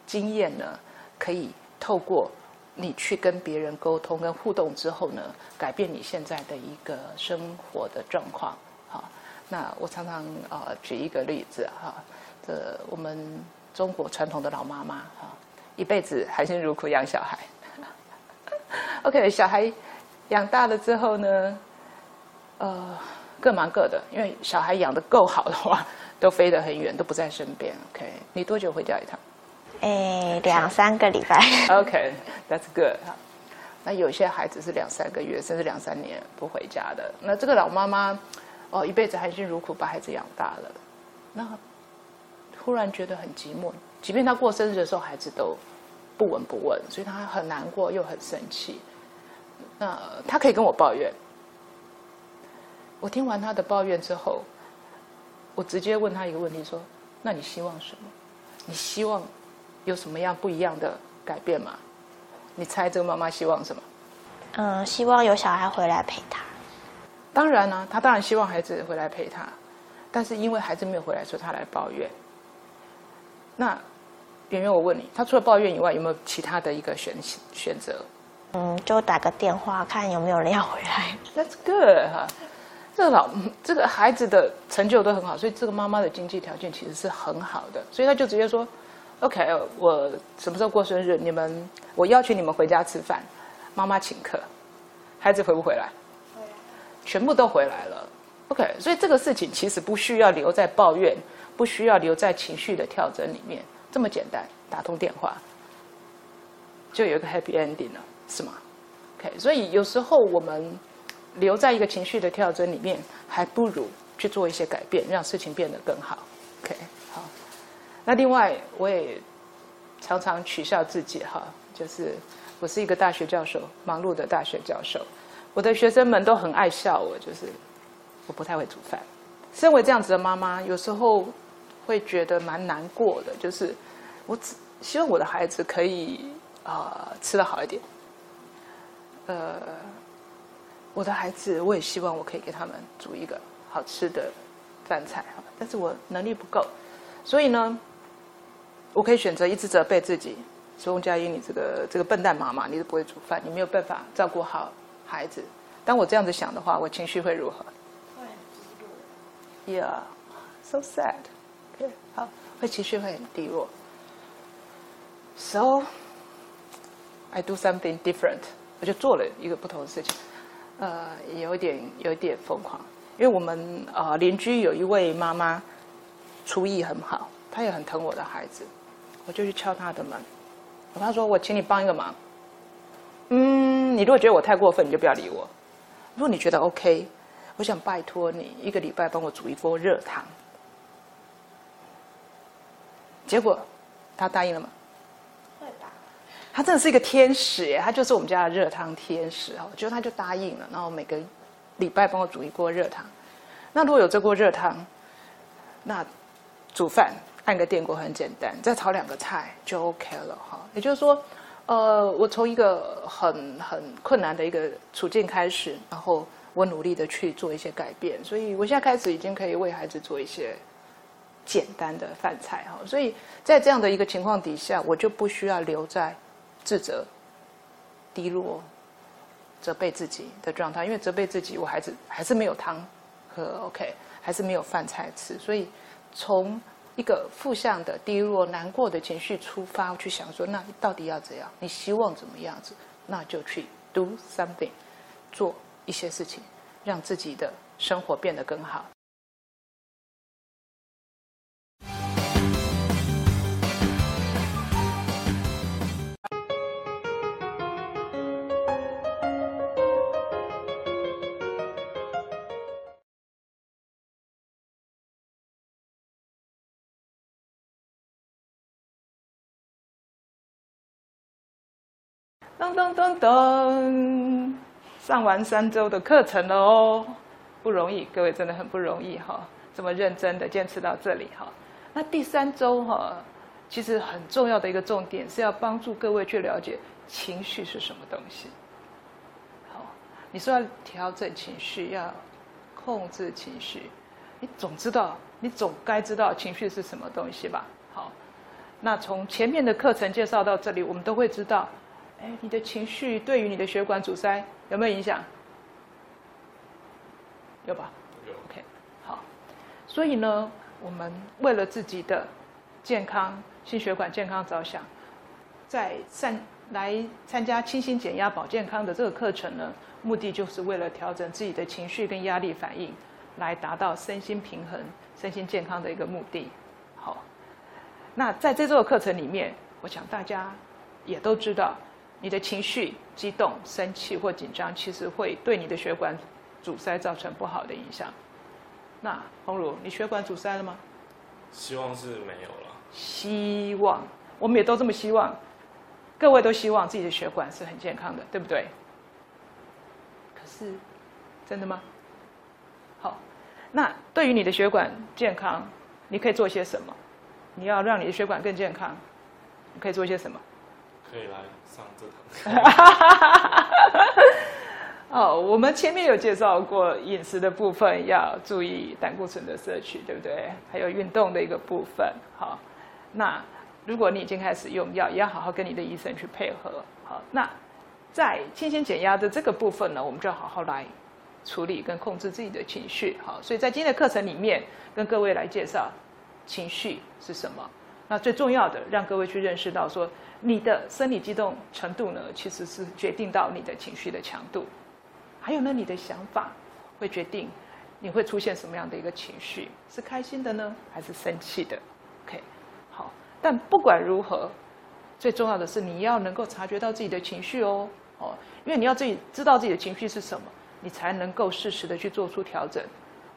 经验呢，可以透过你去跟别人沟通跟互动之后呢，改变你现在的一个生活的状况。好，那我常常举一个例子哈，这我们中国传统的老妈妈哈，一辈子含辛茹苦养小孩。OK， 小孩养大了之后呢，各忙各的，因为小孩养得够好的话，都飞得很远，都不在身边。OK， 你多久回家一趟？2-3个礼拜。OK，that's good。那有些孩子是2-3个月，甚至2-3年不回家的。那这个老妈妈，一辈子含辛茹苦把孩子养大了，那突然觉得很寂寞，即便他过生日的时候，孩子都不闻不问，所以他很难过又很生气。那他可以跟我抱怨。我听完他的抱怨之后，我直接问他一个问题说：那你希望什么？你希望有什么样不一样的改变吗？你猜这个妈妈希望什么？希望有小孩回来陪他。当然啊，他当然希望孩子回来陪他，但是因为孩子没有回来，所以他来抱怨。那圆圆，我问你，他除了抱怨以外，有没有其他的一个选择？就打个电话看有没有人要回来。That's good 哈，这个孩子的成就都很好，所以这个妈妈的经济条件其实是很好的，所以他就直接说 ：“OK， 我什么时候过生日？我邀请你们回家吃饭，妈妈请客。”孩子回不回来？回来，全部都回来了。OK， 所以这个事情其实不需要留在抱怨，不需要留在情绪的调整里面，这么简单，打通电话就有一个 happy ending 了，是吗 ？OK， 所以有时候我们留在一个情绪的调整里面，还不如去做一些改变，让事情变得更好。OK， 好。那另外，我也常常取笑自己哈，就是我是一个大学教授，忙碌的大学教授，我的学生们都很爱笑我，就是。我不太会煮饭，身为这样子的妈妈，有时候会觉得蛮难过的。就是我只希望我的孩子可以吃得好一点，我的孩子我也希望我可以给他们煮一个好吃的饭菜，但是我能力不够，所以呢，我可以选择一直责备自己，说翁佳音，你这个笨蛋妈妈，你是不会煮饭，你没有办法照顾好孩子。当我这样子想的话，我情绪会如何？Yeah, so sad. Okay, 好，会情绪会很低落。So, I do something different. 我就做了一个不同的事情，有一点疯狂。因为我们邻居有一位妈妈，厨艺很好，她也很疼我的孩子，我就去敲她的门，我跟她说：“我请你帮一个忙。你如果觉得我太过分，你就不要理我。如果你觉得 OK。”我想拜托你一个礼拜帮我煮一锅热汤。结果，他答应了吗？会吧。他真的是一个天使耶，他就是我们家的热汤天使哦。结果他就答应了，然后每个礼拜帮我煮一锅热汤。那如果有这锅热汤，那煮饭按个电锅很简单，再炒两个菜就 OK 了哈。也就是说，我从一个很困难的一个处境开始，然后。我努力的去做一些改变，所以我现在开始已经可以为孩子做一些简单的饭菜哈。所以在这样的一个情况底下，我就不需要留在自责、低落、责备自己的状态，因为责备自己，我还是没有汤喝 ，OK， 还是没有饭菜吃。所以从一个负向的低落、难过的情绪出发，去想说，那你到底要怎样？你希望怎么样子？那就去 do something， 做。一些事情，让自己的生活变得更好。噔噔噔噔。上完3周的课程了哦，不容易，各位真的很不容易哈！这么认真的坚持到这里哈。那第3周哈，其实很重要的一个重点是要帮助各位去了解情绪是什么东西。好，你说要调整情绪，要控制情绪，你总该知道情绪是什么东西吧？好，那从前面的课程介绍到这里，我们都会知道。你的情绪对于你的血管阻塞有没有影响？有吧？有。OK， 好。所以呢，我们为了自己的健康、心血管健康着想，来参加清心减压保健康的这个课程呢，目的就是为了调整自己的情绪跟压力反应，来达到身心平衡、身心健康的一个目的。好，那在这周的课程里面，我想大家也都知道。你的情绪激动、生气或紧张，其实会对你的血管阻塞造成不好的影响。那鸿儒，你血管阻塞了吗？希望是没有了。希望，我们也都这么希望，各位都希望自己的血管是很健康的，对不对？可是，真的吗？好，那对于你的血管健康，你可以做些什么？你要让你的血管更健康，你可以做些什么？可以来上这堂课。哦，我们前面有介绍过饮食的部分要注意胆固醇的摄取，对不对？还有运动的一个部分。好，那如果你已经开始用药，也要好好跟你的医生去配合。好，那在清心减压的这个部分呢，我们就好好来处理跟控制自己的情绪。好，所以在今天的课程里面，跟各位来介绍情绪是什么。那最重要的，让各位去认识到说，你的生理激动程度呢，其实是决定到你的情绪的强度。还有呢，你的想法会决定你会出现什么样的一个情绪，是开心的呢，还是生气的 ？OK， 好。但不管如何，最重要的是你要能够察觉到自己的情绪哦，因为你要自己知道自己的情绪是什么，你才能够适时的去做出调整，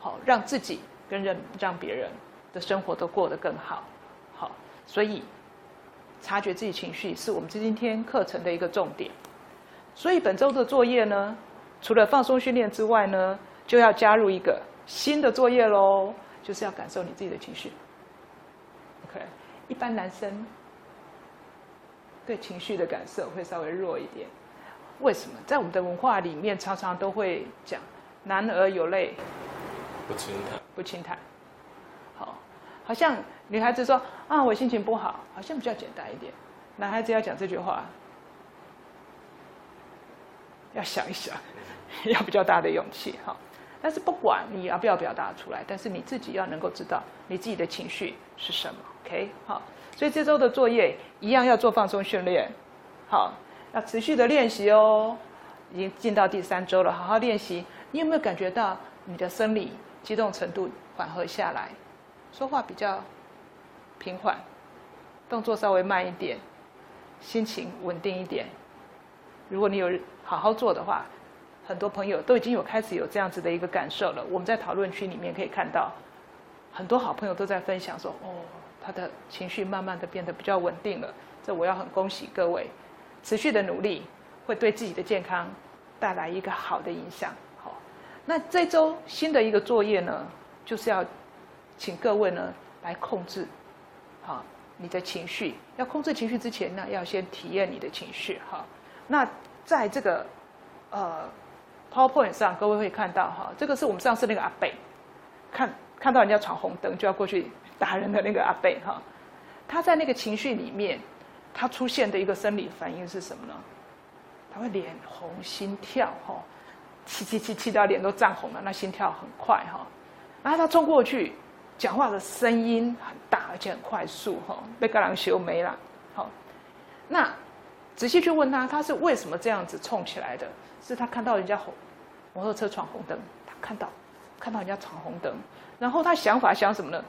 好，让自己跟让别人的生活都过得更好。好，所以察觉自己情绪是我们今天课程的一个重点。所以本周的作业呢，除了放松训练之外呢，就要加入一个新的作业喽，就是要感受你自己的情绪。OK， 一般男生对情绪的感受会稍微弱一点，为什么？在我们的文化里面，常常都会讲“男儿有泪不轻弹”，不轻弹。好，好像女孩子说啊，我心情不好，好像比较简单一点。男孩子要讲这句话，要想一想，要比较大的勇气哈。但是不管你要不要表达出来，但是你自己要能够知道你自己的情绪是什么。OK， 好，所以这周的作业一样要做放松训练，好，要持续的练习哦。已经进到第3周了，好好练习。你有没有感觉到你的生理激动程度缓和下来？说话比较平缓，动作稍微慢一点，心情稳定一点。如果你有好好做的话，很多朋友都已经有开始有这样子的一个感受了。我们在讨论区里面可以看到，很多好朋友都在分享说：“哦，他的情绪慢慢的变得比较稳定了。”这我要很恭喜各位，持续的努力会对自己的健康带来一个好的影响。好，那这周新的一个作业呢，就是要请各位呢来控制好你的情绪。要控制情绪之前呢，要先体验你的情绪。好。那在这个PowerPoint 上，各位会看到哈，这个是我们上次那个阿伯，看到人家闯红灯就要过去打人的那个阿伯哈，他在那个情绪里面，他出现的一个生理反应是什么呢？他会脸红心跳哈，气到脸都涨红了，那心跳很快哈，然后他冲过去，讲话的声音很大而且很快速哈，被个人修眉了，好，那。仔细去问他，他是为什么这样子冲起来的？是他看到人家摩托车闯红灯，他看到人家闯红灯，然后他想什么呢？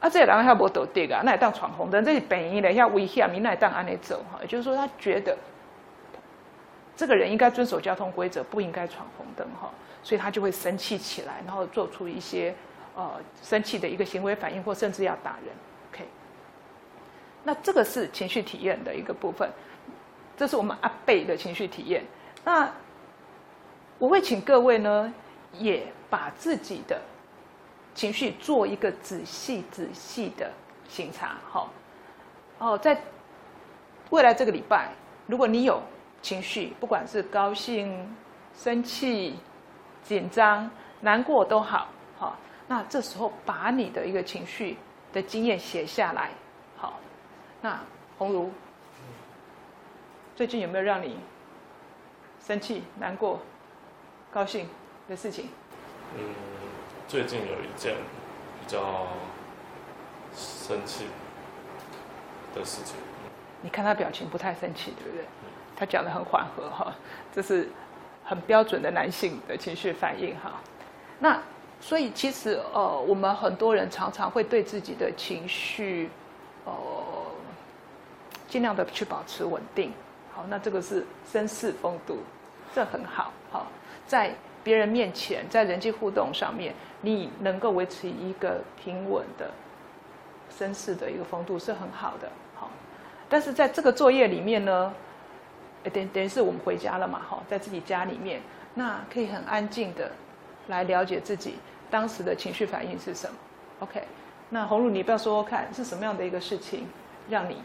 啊，这人还没道德啊，那也当闯红灯，这是本意的，要危险，你那也当按那走哈。也就是说，他觉得这个人应该遵守交通规则，不应该闯红灯哈，所以他就会生气起来，然后做出一些生气的一个行为反应，或甚至要打人。OK， 那这个是情绪体验的一个部分。这是我们阿贝的情绪体验。那我会请各位呢，也把自己的情绪做一个仔细的审查。好，哦，在未来这个礼拜，如果你有情绪，不管是高兴、生气、紧张、难过都好，好，那这时候把你的一个情绪的经验写下来。好，那鸿儒。最近有没有让你生气、难过、高兴的事情？嗯，最近有一件比较生气的事情。你看他表情不太生气，对不对？嗯、他讲得很缓和哈，这是很标准的男性的情绪反应哈。那所以其实我们很多人常常会对自己的情绪尽量的去保持稳定。好，那这个是绅士风度，这很好。好，在别人面前，在人际互动上面，你能够维持一个平稳的绅士的一个风度是很好的，好。但是在这个作业里面呢，等于是我们回家了嘛，哈，在自己家里面，那可以很安静的来了解自己当时的情绪反应是什么。OK， 那宏儒你不要说看是什么样的一个事情让你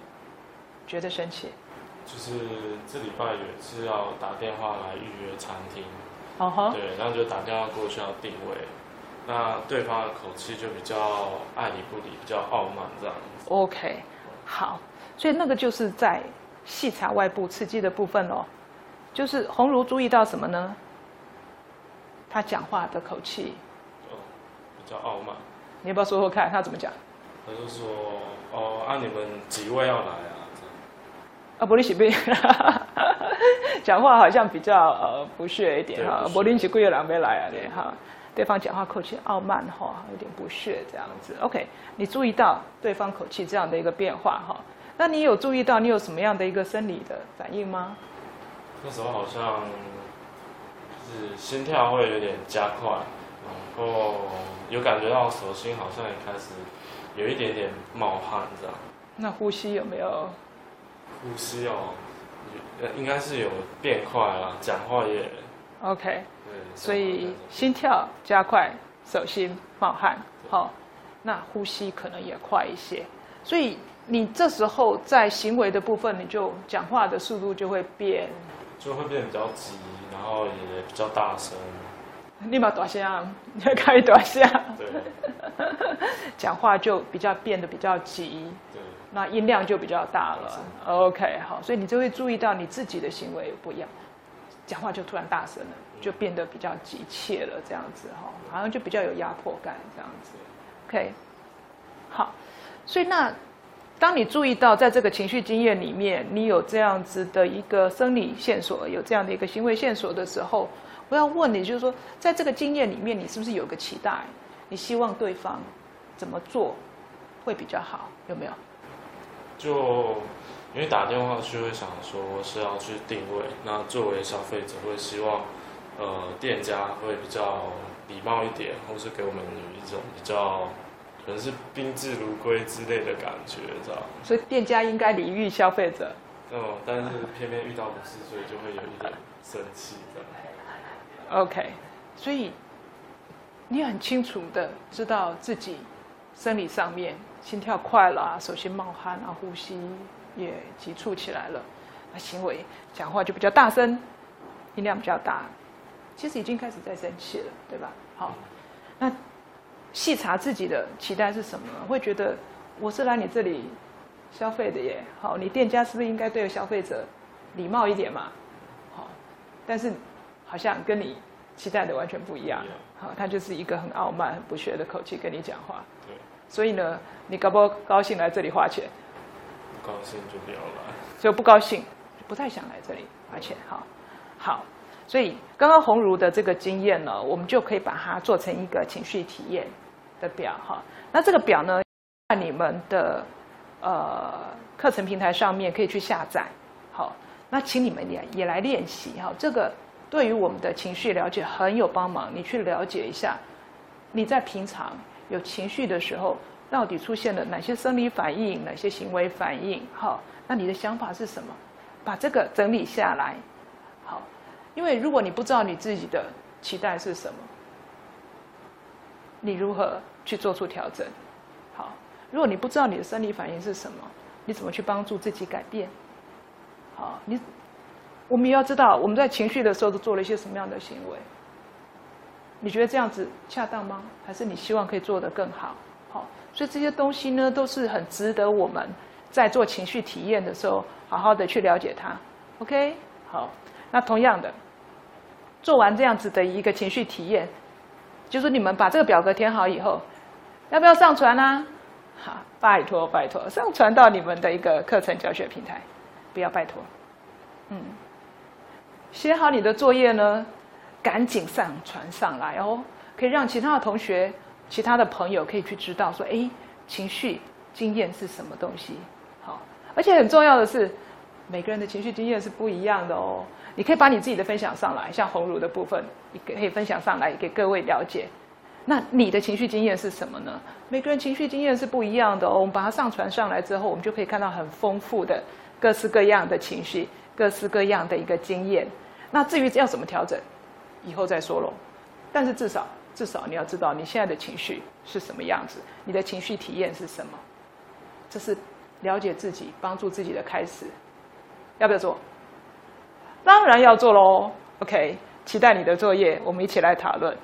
觉得生气？就是这礼拜有一次要打电话来预约餐厅，对，然后就打电话过去要定位。那对方的口气就比较爱理不理，比较傲慢这样子。OK， 好，所以那个就是在细察外部刺激的部分哦。就是宏儒注意到什么呢？他讲话的口气，比较傲慢。你要不要说说看他怎么讲？他就说：“哦，啊，你们几位要来啊？”啊，不，你是被讲话好像比较不屑一点哈，不，你是几个人没来啊？你哈。对方讲话口气傲慢哈，有点不屑这样子。OK， 你注意到对方口气这样的一个变化哈，那你有注意到你有什么样的一个生理的反应吗？那时候好像就是心跳会有点加快，然后有感觉到手心好像也开始有一点点冒汗这样。那呼吸有没有？呼吸哦，应该是有变快啦，讲话也。OK， 所以心跳加快，手心冒汗，好、哦，那呼吸可能也快一些，所以你这时候在行为的部分，你就讲话的速度就会变，就会变得比较急，然后也比较大声。你把短信啊，你要开短信啊，对，讲话就比较变得比较急，对，那音量就比较大了。OK， 好，所以你就会注意到你自己的行为不一样。讲话就突然大声了，就变得比较急切了，这样子哈，好像就比较有压迫感这样子。OK， 好，所以那当你注意到在这个情绪经验里面，你有这样子的一个生理线索，有这样的一个行为线索的时候，我要问你，就是说，在这个经验里面，你是不是有个期待？你希望对方怎么做会比较好？有没有？就。因为打电话去会想说是要去定位，那作为消费者会希望，店家会比较礼貌一点，或是给我们有一种比较可能是宾至如归之类的感觉，知道吗？所以店家应该礼遇消费者。嗯，但是偏偏遇到不是，所以就会有一点生气的。OK， 所以你很清楚的知道自己生理上面心跳快了啊，手心冒汗啊，呼吸。也急促起来了，那行为讲话就比较大声，音量比较大，其实已经开始在生气了，对吧？好，那细查自己的期待是什么？会觉得我是来你这里消费的耶，好，你店家是不是应该对消费者礼貌一点嘛？好，但是好像跟你期待的完全不一样，好，他就是一个很傲慢、很不屑的口气跟你讲话，对，所以呢，你高不高兴来这里花钱？不高兴就不要来，就不高兴，不太想来这里，而且好，所以刚刚宏儒的这个经验呢，我们就可以把它做成一个情绪体验的表哈。那这个表呢，在你们的课程平台上面可以去下载。好，那请你们也来练习哈，这个对于我们的情绪了解很有帮忙。你去了解一下，你在平常有情绪的时候。到底出现了哪些生理反应，哪些行为反应？好，那你的想法是什么？把这个整理下来。好，因为如果你不知道你自己的期待是什么，你如何去做出调整？好，如果你不知道你的生理反应是什么，你怎么去帮助自己改变？好，我们也要知道我们在情绪的时候都做了一些什么样的行为。你觉得这样子恰当吗？还是你希望可以做得更好？好，所以这些东西呢，都是很值得我们在做情绪体验的时候，好好的去了解它。OK， 好，那同样的，做完这样子的一个情绪体验，就是你们把这个表格填好以后，要不要上传啊？好，拜托拜托，上传到你们的一个课程教学平台，不要拜托。嗯，写好你的作业呢，赶紧上传上来哦，可以让其他的同学。其他的朋友可以去知道说，哎，情绪经验是什么东西？好，而且很重要的是，每个人的情绪经验是不一样的哦。你可以把你自己的分享上来，像宏儒的部分，你可以分享上来给各位了解。那你的情绪经验是什么呢？每个人情绪经验是不一样的哦。我们把它上传上来之后，我们就可以看到很丰富的各式各样的情绪，各式各样的一个经验。那至于要怎么调整，以后再说咯。但是至少你要知道你现在的情绪是什么样子，你的情绪体验是什么，这是了解自己、帮助自己的开始。要不要做？当然要做咯。OK， 期待你的作业，我们一起来讨论。